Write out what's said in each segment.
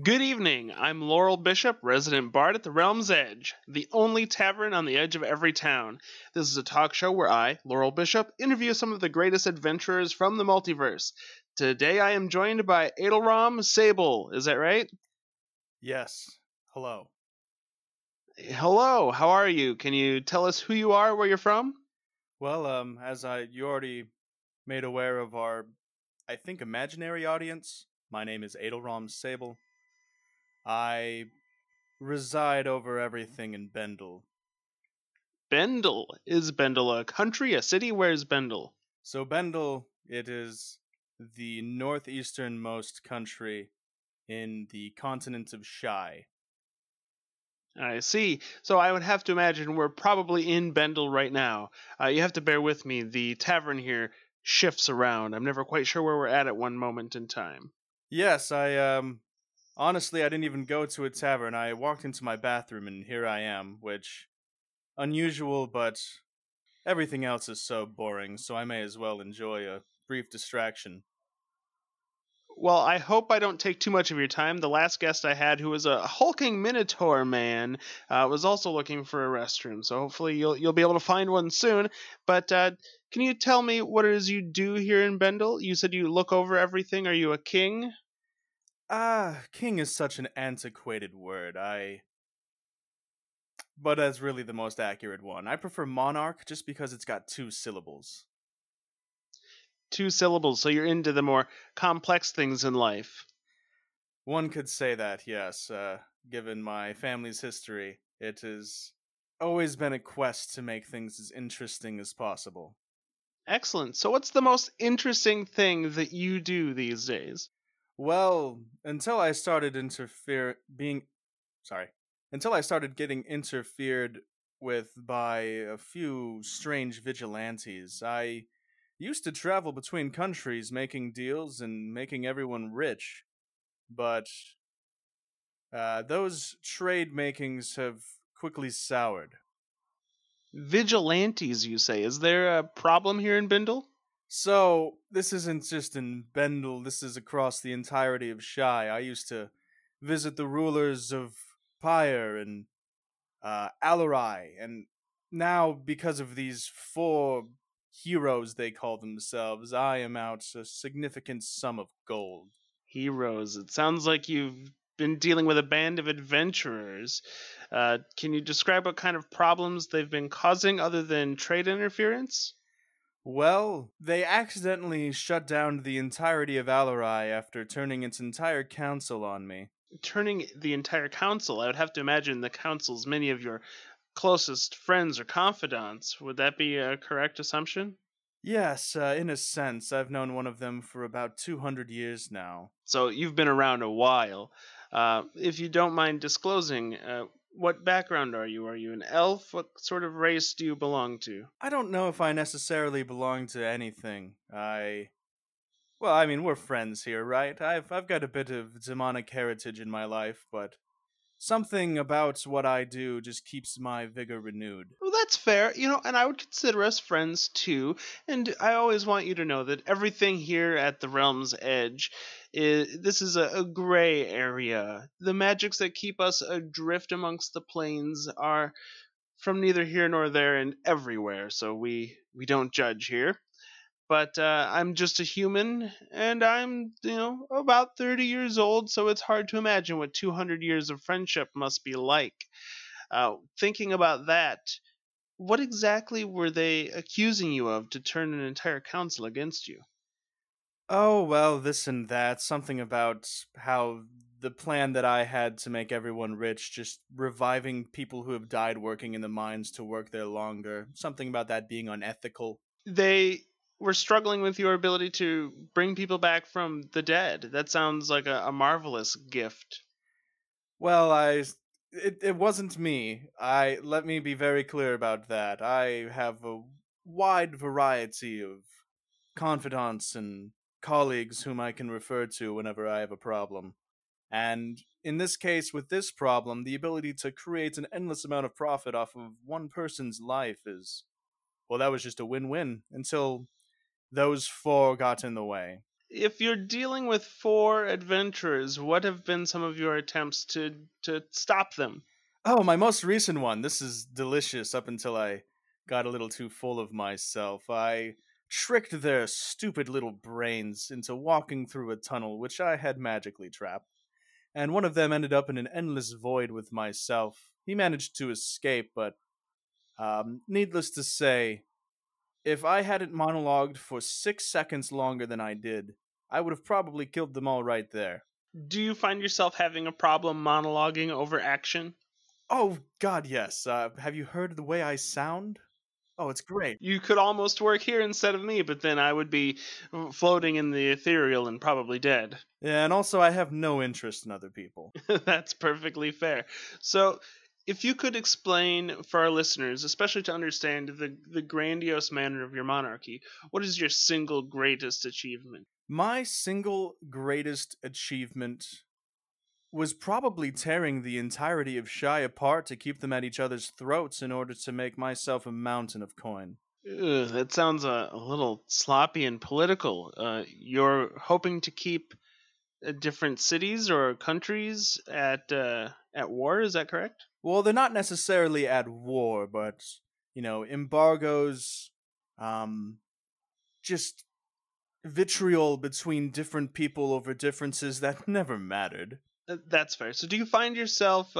Good evening, I'm Laurel Bishop, resident bard at the Realm's Edge, the only tavern on the edge of every town. This is a talk show where I, Laurel Bishop, interview some of the greatest adventurers from the multiverse. Today I am joined by Adelram Sable, is that right? Yes, hello. Hello, how are you? Can you tell us who you are, where you're from? Well, as you already made aware of our, I think, imaginary audience, my name is Adelram Sable. I reside over everything in Bendel. Bendel? Is Bendel a country, a city? Where is Bendel? So Bendel, it is the northeasternmost country in the continent of Shai. I see. So I would have to imagine we're probably in Bendel right now. You have to bear with me. The tavern here shifts around. I'm never quite sure where we're at one moment in time. Yes, I honestly, I didn't even go to a tavern. I walked into my bathroom, and here I am, which, unusual, but everything else is so boring, so I may as well enjoy a brief distraction. Well, I hope I don't take too much of your time. The last guest I had, who was a hulking minotaur man, was also looking for a restroom, so hopefully you'll be able to find one soon. But can you tell me what it is you do here in Bendel? You said you look over everything. Are you a king? King is such an antiquated word. But that's really the most accurate one. I prefer monarch just because it's got two syllables. Two syllables, so you're into the more complex things in life. One could say that, yes. Given my family's history, it has always been a quest to make things as interesting as possible. Excellent. So what's the most interesting thing that you do these days? Well, until I started getting interfered with by a few strange vigilantes, I used to travel between countries making deals and making everyone rich, but those trade makings have quickly soured. Vigilantes, you say? Is there a problem here in Bendel? So, this isn't just in Bendel, this is across the entirety of Shai. I used to visit the rulers of Pyre and Alarai, and now, because of these four heroes they call themselves, I am out a significant sum of gold. Heroes, it sounds like you've been dealing with a band of adventurers. Can you describe what kind of problems they've been causing other than trade interference? Well, they accidentally shut down the entirety of Alarai after turning its entire council on me. Turning the entire council? I would have to imagine the council's many of your closest friends or confidants. Would that be a correct assumption? Yes, in a sense. I've known one of them for about 200 years now. So you've been around a while. If you don't mind disclosing, what background are you? Are you an elf? What sort of race do you belong to? I don't know if I necessarily belong to anything. We're friends here, right? I've got a bit of demonic heritage in my life, but something about what I do just keeps my vigor renewed. Well, that's fair, and I would consider us friends too, and I always want you to know that everything here at the Realm's Edge This is a gray area. The magics that keep us adrift amongst the planes are from neither here nor there and everywhere, so we don't judge here. But I'm just a human, and I'm, about 30 years old, so it's hard to imagine what 200 years of friendship must be like. Thinking about that, what exactly were they accusing you of to turn an entire council against you? Oh, well, this and that. Something about how the plan that I had to make everyone rich, just reviving people who have died working in the mines to work there longer. Something about that being unethical. They were struggling with your ability to bring people back from the dead. That sounds like a marvelous gift. Well, it wasn't me. Let me be very clear about that. I have a wide variety of confidants and colleagues whom I can refer to whenever I have a problem. And in this case, with this problem, the ability to create an endless amount of profit off of one person's life is, well, that was just a win-win until those four got in the way. if you're dealing with four adventurers, what have been some of your attempts to stop them? Oh, my most recent one. This is delicious up until I got a little too full of myself. I tricked their stupid little brains into walking through a tunnel, which I had magically trapped. And one of them ended up in an endless void with myself. He managed to escape, but needless to say, if I hadn't monologued for 6 seconds longer than I did, I would have probably killed them all right there. Do you find yourself having a problem monologuing over action? Oh, God, yes. Have you heard the way I sound? Oh, it's great. You could almost work here instead of me, but then I would be floating in the ethereal and probably dead. Yeah, and also I have no interest in other people. That's perfectly fair. So, if you could explain for our listeners, especially to understand the grandiose manner of your monarchy, what is your single greatest achievement? My single greatest achievement was probably tearing the entirety of Shai apart to keep them at each other's throats in order to make myself a mountain of coin. Ugh, that sounds a little sloppy and political. You're hoping to keep different cities or countries at war, is that correct? Well, they're not necessarily at war, but, you know, embargoes, just vitriol between different people over differences that never mattered. That's fair. So do you find yourself,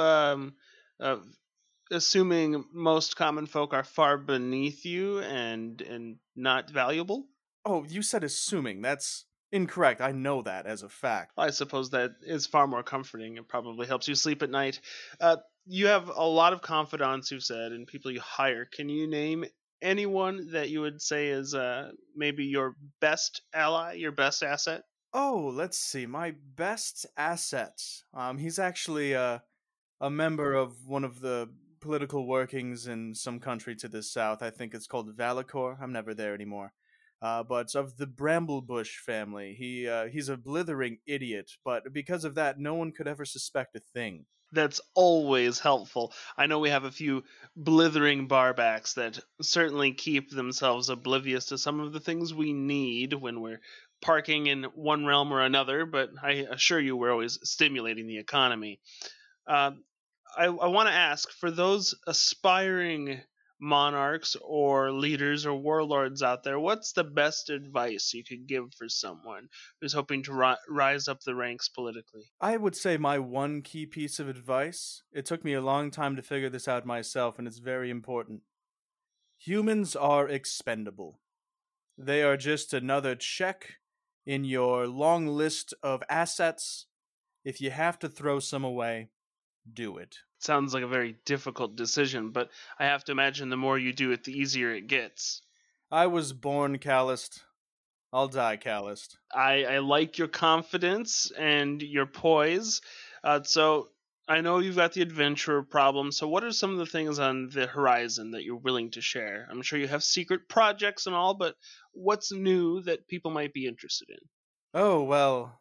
assuming most common folk are far beneath you and not valuable? Oh, you said assuming. That's incorrect. I know that as a fact. I suppose that is far more comforting. It probably helps you sleep at night. You have a lot of confidants, you've said, and people you hire. Can you name anyone that you would say is maybe your best ally, your best asset? Oh, let's see. My best asset. He's actually a member of one of the political workings in some country to the south. I think it's called Valacor. I'm never there anymore. But of the Bramblebush family. He's a blithering idiot, but because of that, no one could ever suspect a thing. That's always helpful. I know we have a few blithering barbacks that certainly keep themselves oblivious to some of the things we need when we're parking in one realm or another, but I assure you we're always stimulating the economy. I want to ask, for those aspiring monarchs or leaders or warlords out there, what's the best advice you could give for someone who's hoping to rise up the ranks politically? I would say my one key piece of advice, it took me a long time to figure this out myself, and it's very important. Humans are expendable. They are just another check in your long list of assets. If you have to throw some away, do it. Sounds like a very difficult decision, but I have to imagine the more you do it, the easier it gets. I was born calloused. I'll die calloused. I like your confidence and your poise. So I know you've got the adventurer problem, so what are some of the things on the horizon that you're willing to share? I'm sure you have secret projects and all, but what's new that people might be interested in? Oh, well,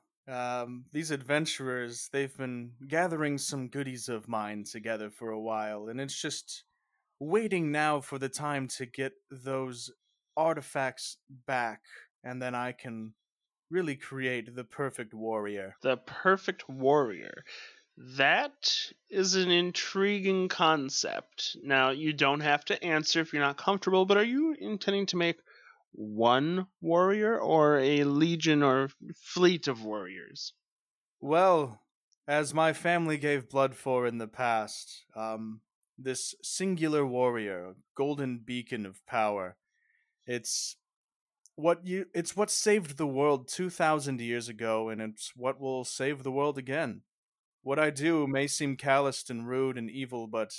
these adventurers, they've been gathering some goodies of mine together for a while, and it's just waiting now for the time to get those artifacts back, and then I can really create the perfect warrior. The perfect warrior. That is an intriguing concept. Now, you don't have to answer if you're not comfortable, but are you intending to make one warrior or a legion or fleet of warriors? Well, as my family gave blood for in the past, this singular warrior, golden beacon of power, it's what saved the world 2,000 years ago, and it's what will save the world again. What I do may seem calloused and rude and evil, but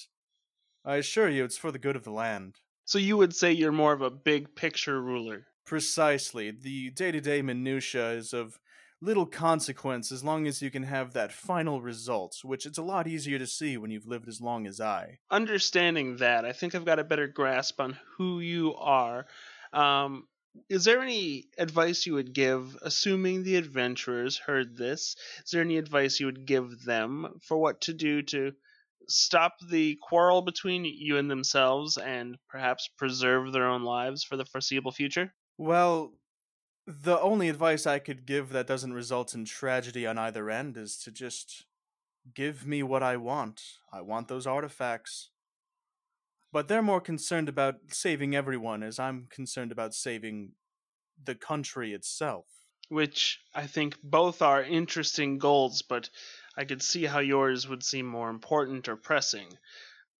I assure you it's for the good of the land. So you would say you're more of a big-picture ruler? Precisely. The day-to-day minutia is of little consequence as long as you can have that final result, which it's a lot easier to see when you've lived as long as I. Understanding that, I think I've got a better grasp on who you are. Is there any advice you would give, assuming the adventurers heard this, is there any advice you would give them for what to do to stop the quarrel between you and themselves and perhaps preserve their own lives for the foreseeable future? Well, The only advice I could give that doesn't result in tragedy on either end is to just give me what I want. I want those artifacts. But they're more concerned about saving everyone as I'm concerned about saving the country itself. Which I think both are interesting goals, but I could see how yours would seem more important or pressing.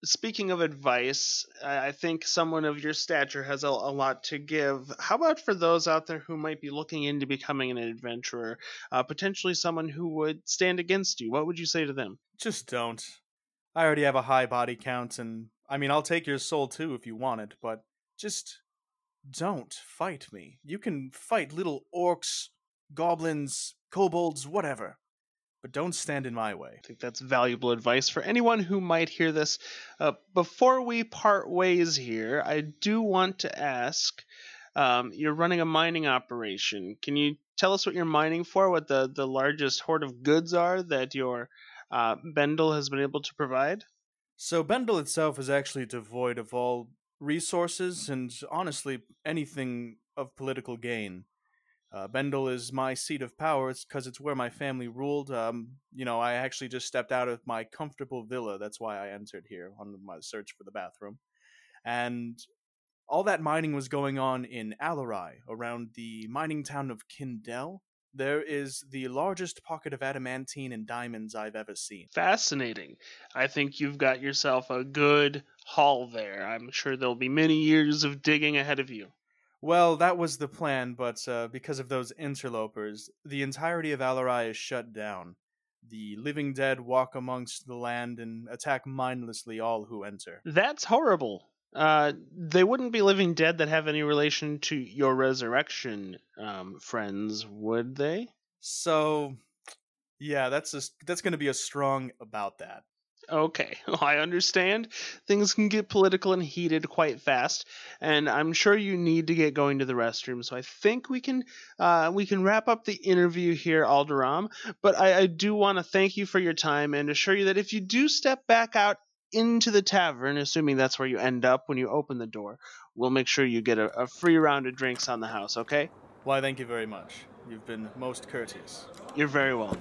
Speaking of advice, I think someone of your stature has a lot to give. How about for those out there who might be looking into becoming an adventurer, potentially someone who would stand against you? What would you say to them? Just don't. I already have a high body count, and I mean, I'll take your soul too if you want it, but just don't fight me. You can fight little orcs, goblins, kobolds, whatever. But don't stand in my way. I think that's valuable advice for anyone who might hear this. Before we part ways here, I do want to ask, you're running a mining operation. Can you tell us what you're mining for, what the largest hoard of goods are that your Bendel has been able to provide? So Bendel itself is actually devoid of all resources and, honestly, anything of political gain. Bendel is my seat of power. It's because it's where my family ruled. I actually just stepped out of my comfortable villa. That's why I entered here on my search for the bathroom. And all that mining was going on in Alarai, around the mining town of Kindel. There is the largest pocket of adamantine and diamonds I've ever seen. Fascinating. I think you've got yourself a good haul there. I'm sure there'll be many years of digging ahead of you. Well, that was the plan, but because of those interlopers, the entirety of Alarai is shut down. The living dead walk amongst the land and attack mindlessly all who enter. That's horrible. They wouldn't be living dead that have any relation to your resurrection friends, would they? So, yeah, that's going to be a strong about that. Okay, well, I understand. Things can get political and heated quite fast, and I'm sure you need to get going to the restroom, so I think we can wrap up the interview here, Adelram, but I do want to thank you for your time and assure you that if you do step back out into the tavern, assuming that's where you end up when you open the door, we'll make sure you get a free round of drinks on the house, okay? Why, thank you very much. You've been most courteous. You're very welcome.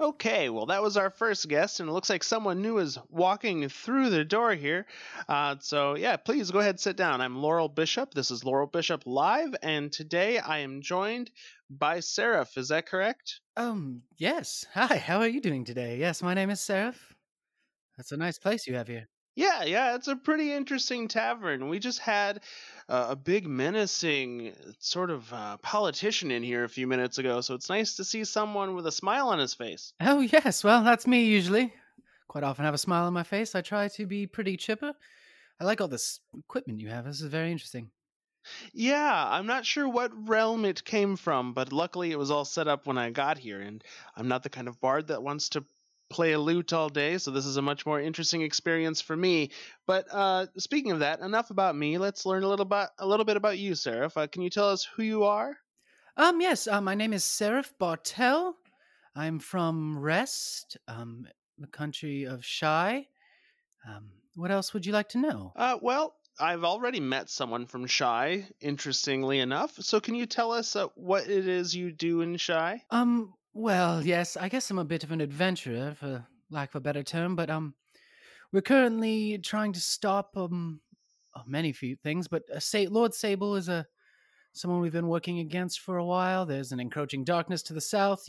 Okay, well, that was our first guest, and it looks like someone new is walking through the door here. Please go ahead and sit down. I'm Laurel Bishop. This is Laurel Bishop Live, and today I am joined by Seraph. Is that correct? Yes. Hi, how are you doing today? Yes, my name is Seraph. That's a nice place you have here. Yeah, it's a pretty interesting tavern. We just had a big menacing sort of politician in here a few minutes ago, so it's nice to see someone with a smile on his face. Oh, yes, well, that's me usually. Quite often have a smile on my face. I try to be pretty chipper. I like all this equipment you have. This is very interesting. Yeah, I'm not sure what realm it came from, but luckily it was all set up when I got here, and I'm not the kind of bard that wants to play a lute all day, so this is a much more interesting experience for me. But speaking of that, enough about me. Let's learn a little bit about you, Seraph. Can you tell us who you are? Yes, my name is Seraph Bartel. I'm from Rest, the country of Shai. What else would you like to know? I've already met someone from Shai, interestingly enough. So can you tell us what it is you do in Shai? Well, yes, I guess I'm a bit of an adventurer, for lack of a better term, but we're currently trying to stop many few things, but Lord Sable is someone we've been working against for a while. There's an encroaching darkness to the south,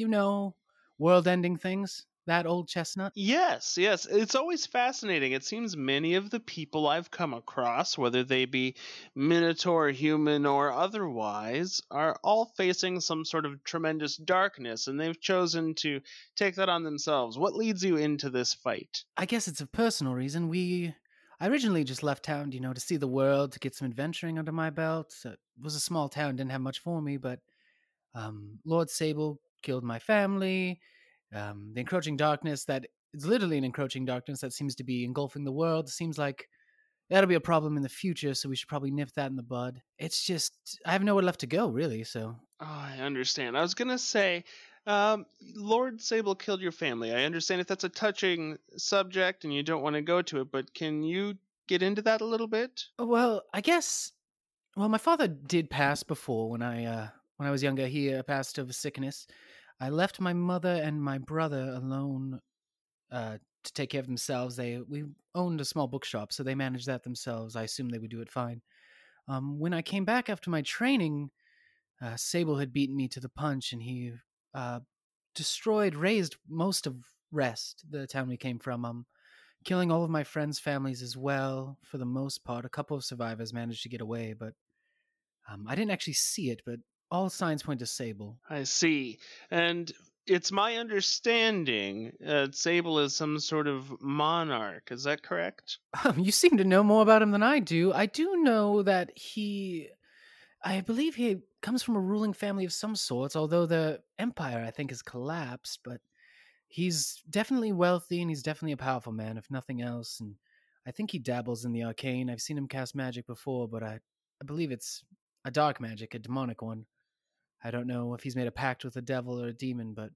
world-ending things. That old chestnut? Yes. It's always fascinating. It seems many of the people I've come across, whether they be minotaur, human, or otherwise, are all facing some sort of tremendous darkness, and they've chosen to take that on themselves. What leads you into this fight? I guess it's a personal reason. I originally just left town, to see the world, to get some adventuring under my belt. So it was a small town, didn't have much for me, but Lord Sable killed my family. The encroaching darkness that it's literally an encroaching darkness that seems to be engulfing the world. Seems like that'll be a problem in the future, so we should probably nip that in the bud. It's just I have nowhere left to go, really, so. Oh, I understand. I was going to say, Lord Sable killed your family. I understand if that's a touching subject and you don't want to go to it, but can you get into that a little bit? Well, I guess... Well, my father did pass before when I was younger. He passed of sickness. I left my mother and my brother alone to take care of themselves. We owned a small bookshop, so they managed that themselves. I assumed they would do it fine. When I came back after my training, Sable had beaten me to the punch, and he razed most of Rest, the town we came from, killing all of my friends' families as well, for the most part. A couple of survivors managed to get away, but I didn't actually see it, but all signs point to Sable. I see. And it's my understanding Sable is some sort of monarch. Is that correct? You seem to know more about him than I do. I do know that I believe he comes from a ruling family of some sorts, although the empire, I think, has collapsed, but he's definitely wealthy, and he's definitely a powerful man, if nothing else, and I think he dabbles in the arcane. I've seen him cast magic before, but I believe it's a dark magic, a demonic one. I don't know if he's made a pact with a devil or a demon, but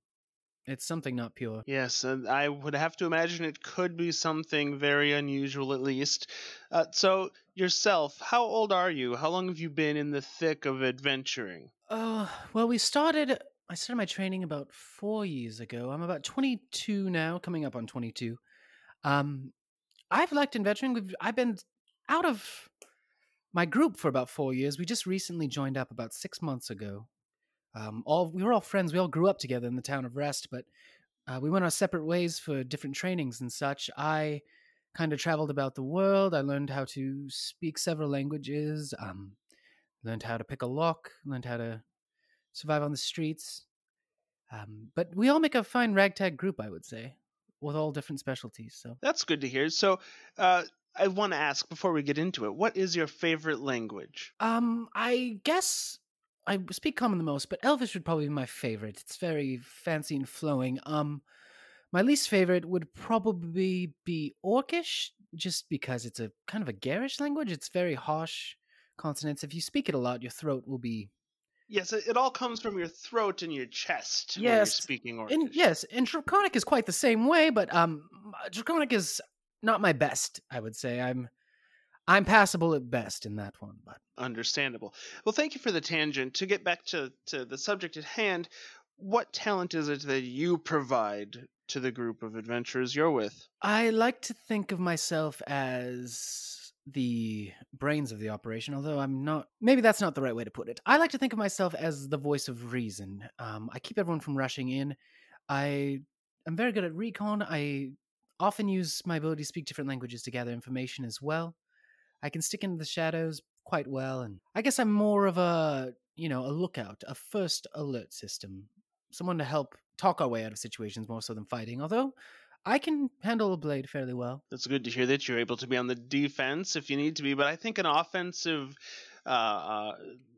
it's something not pure. Yes, I would have to imagine it could be something very unusual, at least. So, yourself, how old are you? How long have you been in the thick of adventuring? Well, I started my training about 4 years ago. I'm about 22 now, coming up on 22. I've liked adventuring. I've been out of my group for about 4 years. We just recently joined up about 6 months ago. We were all friends. We all grew up together in the town of Rest, but we went our separate ways for different trainings and such. I kind of traveled about the world. I learned how to speak several languages, learned how to pick a lock, learned how to survive on the streets. But we all make a fine ragtag group, I would say, with all different specialties. So that's good to hear. So I want to ask, before we get into it, what is your favorite language? I guess I speak common the most, but Elvish would probably be my favorite. It's very fancy and flowing. My least favorite would probably be Orcish, just because it's a kind of a garish language. It's very harsh consonants. If you speak it a lot, your throat will be... Yes, it all comes from your throat and your chest when you're speaking Orcish. And Draconic is quite the same way, but Draconic is not my best, I would say. I'm passable at best in that one. But understandable. Well, thank you for the tangent. To get back to the subject at hand, what talent is it that you provide to the group of adventurers you're with? I like to think of myself as the brains of the operation, although maybe that's not the right way to put it. I like to think of myself as the voice of reason. I keep everyone from rushing in. I am very good at recon. I often use my ability to speak different languages to gather information as well. I can stick into the shadows quite well, and I guess I'm more of a lookout, a first alert system, someone to help talk our way out of situations more so than fighting, although I can handle a blade fairly well. That's good to hear that you're able to be on the defense if you need to be, but I think an offensive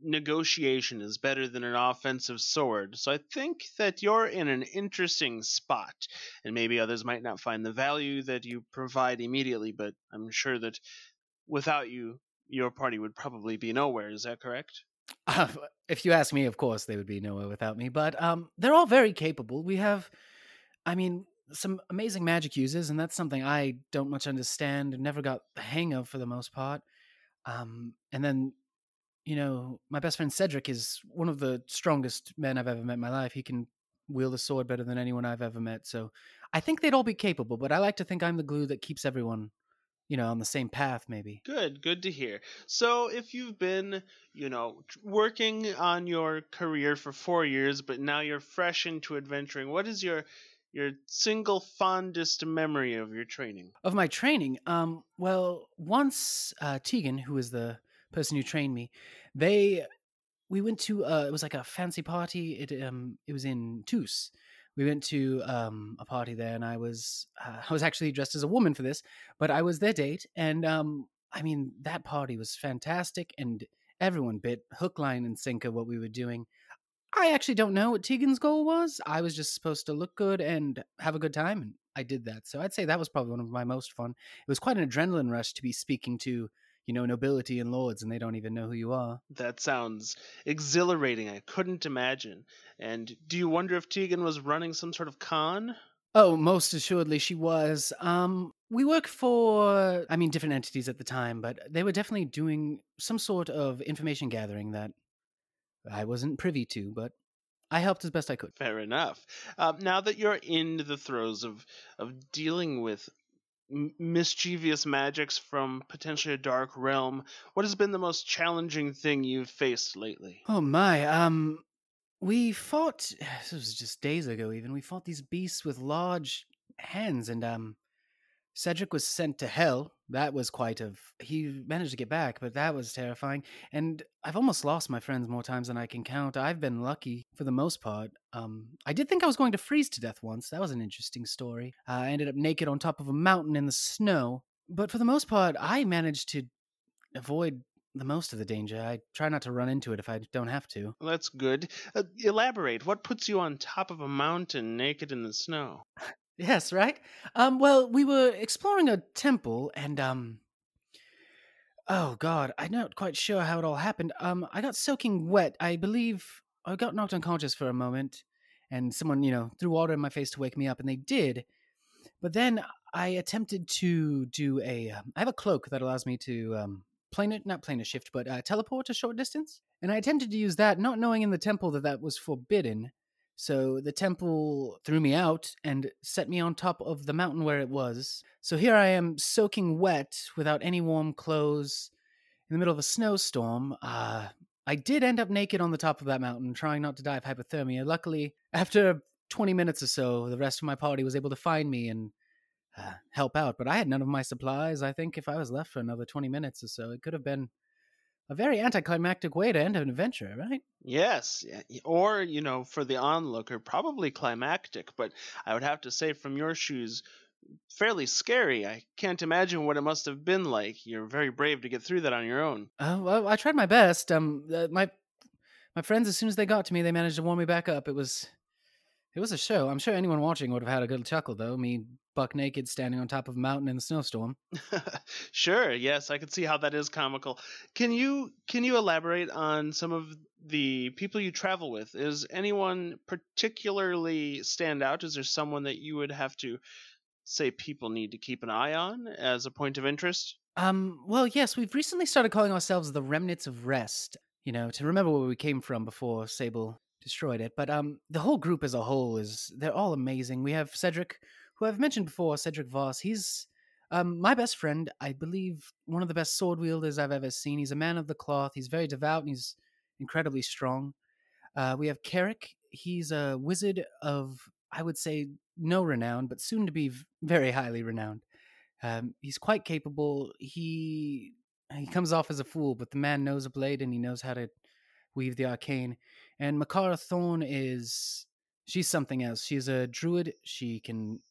negotiation is better than an offensive sword. So I think that you're in an interesting spot, and maybe others might not find the value that you provide immediately, but I'm sure that without you, your party would probably be nowhere. Is that correct? If you ask me, of course, they would be nowhere without me, but they're all very capable. We have, some amazing magic users, and that's something I don't much understand and never got the hang of for the most part. And then, my best friend Cedric is one of the strongest men I've ever met in my life. He can wield a sword better than anyone I've ever met. So I think they'd all be capable, but I like to think I'm the glue that keeps everyone, on the same path, maybe. Good to hear. So if you've been, working on your career for 4 years, but now you're fresh into adventuring, what is your single fondest memory of your training? Of my training? Well, once Tegan, who is the person who trained me, we went to, it was like a fancy party. It was in Toulouse. We went to a party there, and I was actually dressed as a woman for this, but I was their date. And that party was fantastic, and everyone bit hook, line, and sinker what we were doing. I actually don't know what Tegan's goal was. I was just supposed to look good and have a good time, and I did that. So I'd say that was probably one of my most fun. It was quite an adrenaline rush to be speaking to, you know, nobility and lords, and they don't even know who you are. That sounds exhilarating. I couldn't imagine. And do you wonder if Tegan was running some sort of con? Oh, most assuredly she was. We work for, different entities at the time, but they were definitely doing some sort of information gathering that I wasn't privy to, but I helped as best I could. Fair enough. Now that you're in the throes of dealing with mischievous magics from potentially a dark realm, what has been the most challenging thing you've faced lately? Oh my, we fought, this was just days ago even, we fought these beasts with large hands, and Cedric was sent to hell. That was he managed to get back, but that was terrifying. And I've almost lost my friends more times than I can count. I've been lucky for the most part. I did think I was going to freeze to death once. That was an interesting story. I ended up naked on top of a mountain in the snow. But for the most part, I managed to avoid the most of the danger. I try not to run into it if I don't have to. Well, that's good. Elaborate. What puts you on top of a mountain naked in the snow? Yes, right? Well, we were exploring a temple, and, oh, God, I'm not quite sure how it all happened. I got soaking wet. I believe I got knocked unconscious for a moment, and someone, threw water in my face to wake me up, and they did. But then I attempted to do I have a cloak that allows me to, teleport a short distance. And I attempted to use that, not knowing in the temple that was forbidden. So the temple threw me out and set me on top of the mountain where it was. So here I am soaking wet without any warm clothes in the middle of a snowstorm. I did end up naked on the top of that mountain, trying not to die of hypothermia. Luckily, after 20 minutes or so, the rest of my party was able to find me and help out. But I had none of my supplies. I think if I was left for another 20 minutes or so, it could have been a very anticlimactic way to end an adventure, right? Yes, or, for the onlooker, probably climactic, but I would have to say from your shoes, fairly scary. I can't imagine what it must have been like. You're very brave to get through that on your own. Well, I tried my best. My friends, as soon as they got to me, they managed to warm me back up. It was a show. I'm sure anyone watching would have had a good chuckle, though. Me, buck naked, standing on top of a mountain in the snowstorm. Sure, yes, I can see how that is comical. Can you elaborate on some of the people you travel with? Is anyone particularly stand out? Is there someone that you would have to say people need to keep an eye on as a point of interest? Well, yes, we've recently started calling ourselves the Remnants of Rest, to remember where we came from before Sable destroyed it, but the whole group as a whole they're all amazing. We have Cedric, who I've mentioned before, Cedric Voss. He's my best friend, I believe one of the best sword wielders I've ever seen. He's a man of the cloth, he's very devout, and he's incredibly strong. We have Carrick, he's a wizard of, I would say, no renown, but soon to be very highly renowned. He's quite capable. He comes off as a fool, but the man knows a blade and he knows how to weave the arcane. And Makara Thorne she's something else. She's a druid. She can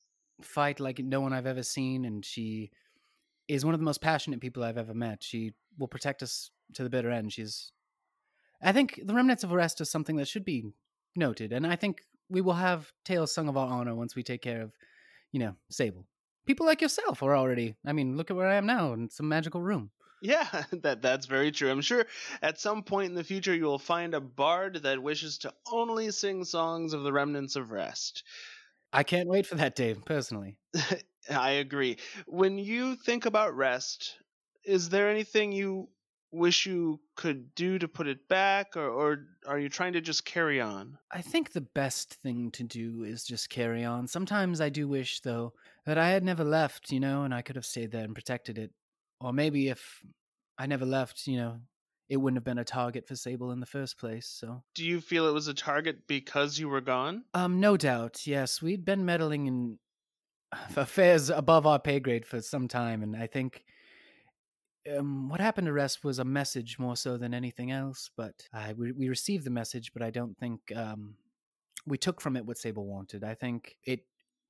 fight like no one I've ever seen, and she is one of the most passionate people I've ever met. She will protect us to the bitter end. I think the Remnants of Rest is something that should be noted, and I think we will have tales sung of our honor once we take care of, Sable. People like yourself are already, look at where I am now, in some magical room. Yeah, that's very true. I'm sure at some point in the future you will find a bard that wishes to only sing songs of the Remnants of Rest. I can't wait for that day, personally. I agree. When you think about Rest, is there anything you wish you could do to put it back, or are you trying to just carry on? I think the best thing to do is just carry on. Sometimes I do wish, though, that I had never left, and I could have stayed there and protected it. Or maybe if I never left, it wouldn't have been a target for Sable in the first place, so. Do you feel it was a target because you were gone? No doubt, yes. We'd been meddling in affairs above our pay grade for some time, and I think what happened to Rest was a message more so than anything else, but we received the message, but I don't think we took from it what Sable wanted. I think it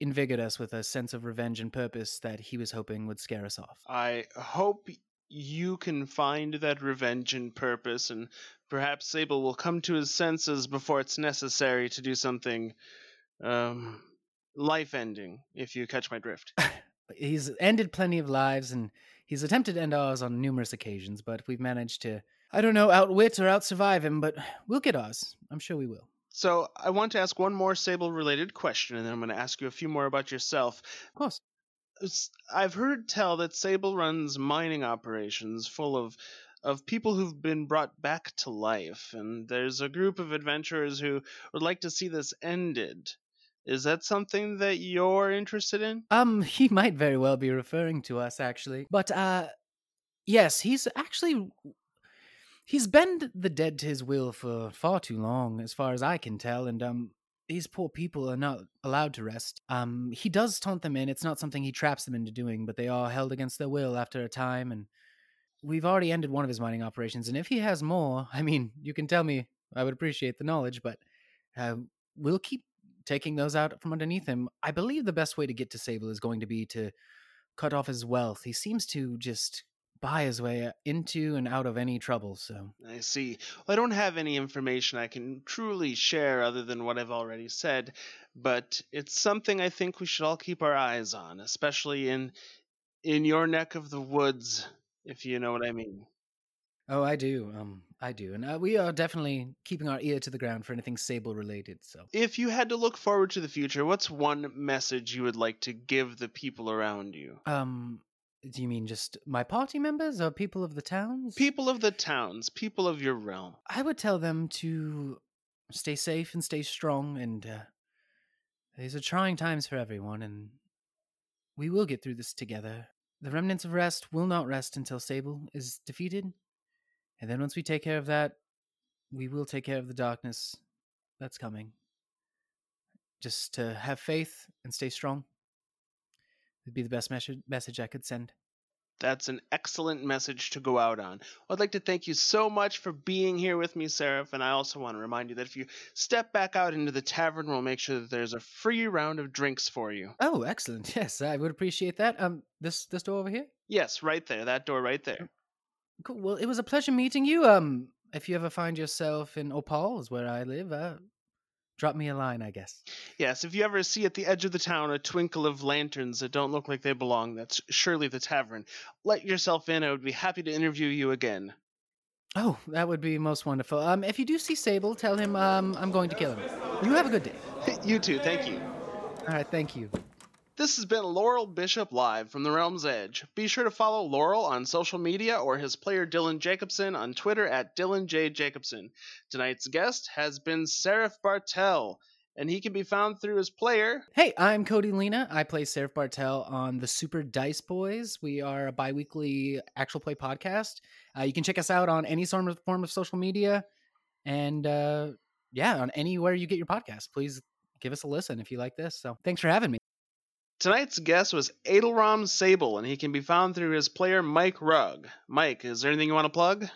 invigorated us with a sense of revenge and purpose that he was hoping would scare us off. I hope you can find that revenge and purpose, and perhaps Sable will come to his senses before it's necessary to do something life-ending, if you catch my drift. He's ended plenty of lives, and He's attempted to end Oz on numerous occasions, but we've managed to, I don't know, outwit or outsurvive him, but we'll get Oz. I'm sure we will. So I want to ask one more Sable-related question, and then I'm going to ask you a few more about yourself. Of course. I've heard tell that Sable runs mining operations full of people who've been brought back to life, and there's a group of adventurers who would like to see this ended. Is that something that you're interested in? He might very well be referring to us, actually. But, yes, he's been the dead to his will for far too long, as far as I can tell, and, these poor people are not allowed to rest. He does taunt them in. It's not something he traps them into doing, but they are held against their will after a time, and we've already ended one of his mining operations, and if he has more, I mean, you can tell me, I would appreciate the knowledge, but we'll keep taking those out from underneath him. I believe the best way to get to Sable is going to be to cut off his wealth. He seems to just buy his way into and out of any trouble, so. I see. Well, I don't have any information I can truly share other than what I've already said, but it's something I think we should all keep our eyes on, especially in your neck of the woods, if you know what I mean. Oh, I do. And we are definitely keeping our ear to the ground for anything Sable-related, so. If you had to look forward to the future, what's one message you would like to give the people around you? Do you mean just my party members or people of the towns? People of the towns, people of your realm. I would tell them to stay safe and stay strong, and these are trying times for everyone, and we will get through this together. The Remnants of Rest will not rest until Sable is defeated. And then once we take care of that, we will take care of the darkness that's coming. Just to have faith and stay strong would be the best message I could send. That's an excellent message to go out on. I'd like to thank you so much for being here with me, Seraph, and I also want to remind you that if you step back out into the tavern, we'll make sure that there's a free round of drinks for you. Oh, excellent. Yes, I would appreciate that. This door over here? Yes, right there. That door right there. Cool. Well, it was a pleasure meeting you. If you ever find yourself in Opal, is where I live, drop me a line, I guess. Yes, if you ever see at the edge of the town a twinkle of lanterns that don't look like they belong, that's surely the tavern. Let yourself in. I would be happy to interview you again. Oh, that would be most wonderful. If you do see Sable, tell him I'm going to kill him. You have a good day. You too. Thank you. All right. Thank you. This has been Laurel Bishop Live from the Realm's Edge. Be sure to follow Laurel on social media or his player Dylan Jacobson on Twitter at Dylan J. Jacobson. Tonight's guest has been Seraph Bartel, and he can be found through his player. Hey, I'm Cody Lena. I play Seraph Bartel on the Super Dice Boys. We are a bi-weekly actual play podcast. You can check us out on any form of social media and, on anywhere you get your podcast. Please give us a listen if you like this. So thanks for having me. Tonight's guest was Adelram Sable, and he can be found through his player, Mike Rugg. Mike, is there anything you want to plug?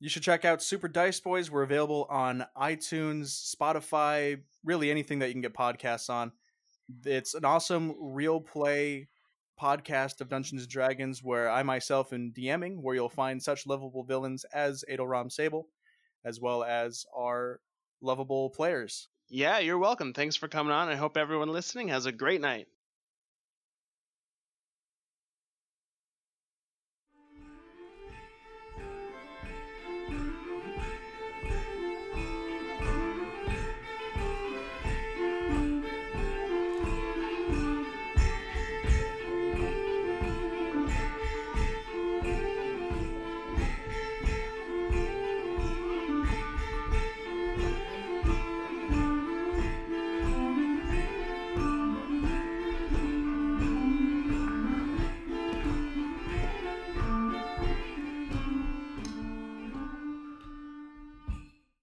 You should check out Super Dice Boys. We're available on iTunes, Spotify, really anything that you can get podcasts on. It's an awesome real play podcast of Dungeons & Dragons where I myself am DMing, where you'll find such lovable villains as Adelram Sable, as well as our lovable players. Yeah, you're welcome. Thanks for coming on. I hope everyone listening has a great night.